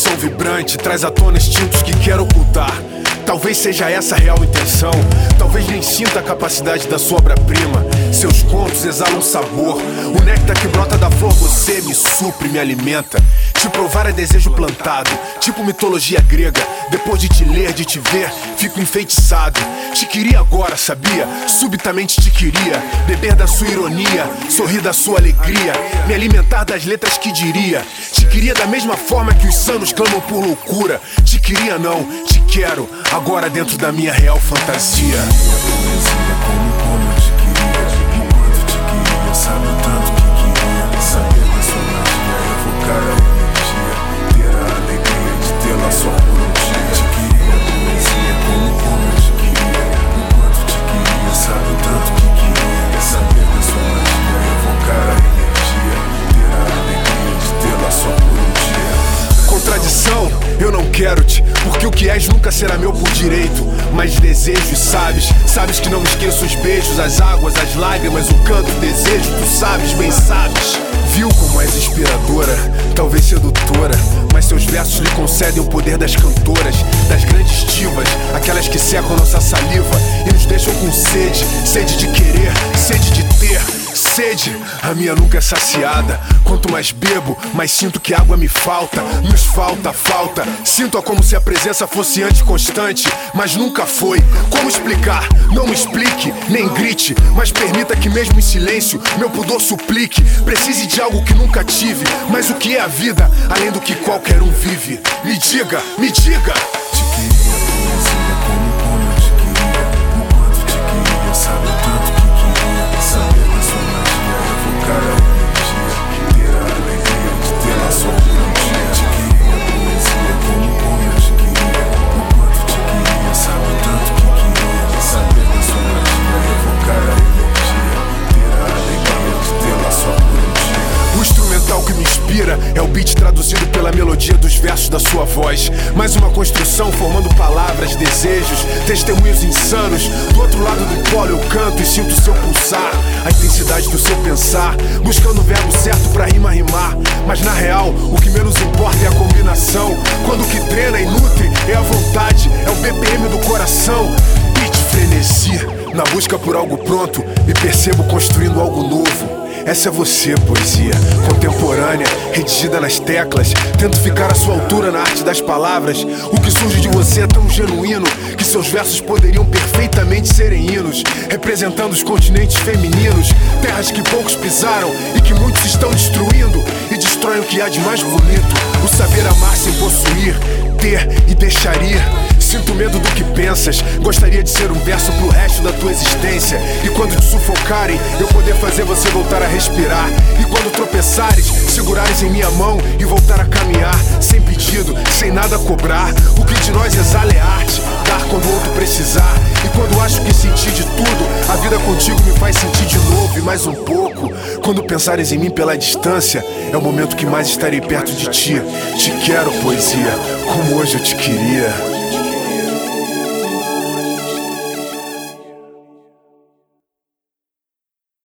coração vibrante traz à tona instintos que quero ocultar. Talvez seja essa a real intenção. Talvez nem sinta a capacidade da sua obra-prima. Seus contos exalam sabor. O néctar que brota da flor, você me supre, me alimenta. Te provar é desejo plantado, tipo mitologia grega. Depois de te ler, de te ver, fico enfeitiçado. Te queria agora, sabia? Subitamente te queria. Beber da sua ironia, sorrir da sua alegria, me alimentar das letras que diria. Te queria da mesma forma que os sanos clamam por loucura. Te queria não, te quero, agora dentro da minha real fantasia. Eu não quero-te, porque o que és nunca será meu por direito. Mas desejo e sabes que não esqueço os beijos, as águas, as lágrimas, o canto, o desejo. Tu sabes, bem sabes. Viu como és inspiradora, talvez sedutora, mas seus versos lhe concedem o poder das cantoras, das grandes divas, aquelas que secam nossa saliva e nos deixam com sede, sede de querer, sede de ter. Sede, a minha nunca é saciada. Quanto mais bebo, mais sinto que água me falta. Nos falta. Sinto-a como se a presença fosse antes constante, mas nunca foi. Como explicar? Não me explique, nem grite, mas permita que mesmo em silêncio meu pudor suplique. Precise de algo que nunca tive, mas o que é a vida, além do que qualquer um vive? Me diga. Te queria, poesia, como eu te queria, o quanto te queria, sabe o tanto que queria, saber da sua magia, evocar a energia, ter a alegria de tê-la só por um dia. Te queria, poesia, como eu te queria, o quanto te queria, sabe o tanto que queria, saber da sua magia, evocar a energia, ter a alegria de tê-la só por um dia. O instrumental que me inspira é o beat traduzido pela melodia dos versos da sua voz. Mais uma construção formando palavras, desejos, testemunhos insanos. Do outro lado do polo eu canto e sinto o seu pulsar, a intensidade do seu pensar, buscando o verbo certo pra rimar. Mas na real, o que menos importa é a combinação. Quando o que treina e nutre é a vontade, é o BPM do coração. Beat frenesi, na busca por algo pronto, me percebo construindo algo novo. Essa é você, poesia contemporânea, redigida nas teclas. Tento ficar à sua altura na arte das palavras. O que surge de você é tão genuíno que seus versos poderiam perfeitamente serem hinos, representando os continentes femininos, terras que poucos pisaram e que muitos estão destruindo, e destroem o que há de mais bonito. O saber amar sem possuir, ter e deixar ir. Sinto medo do que pensas, gostaria de ser um verso pro resto da tua existência. E quando te sufocarem, eu poder fazer você voltar a respirar. E quando tropeçares, segurares em minha mão e voltar a caminhar, sem pedido, sem nada a cobrar. O que de nós exala é arte, dar quando o outro precisar. E quando acho que senti de tudo, a vida contigo me faz sentir de novo e mais um pouco. Quando pensares em mim pela distância, é o momento que mais estarei perto de ti. Te quero, poesia, como hoje eu te queria.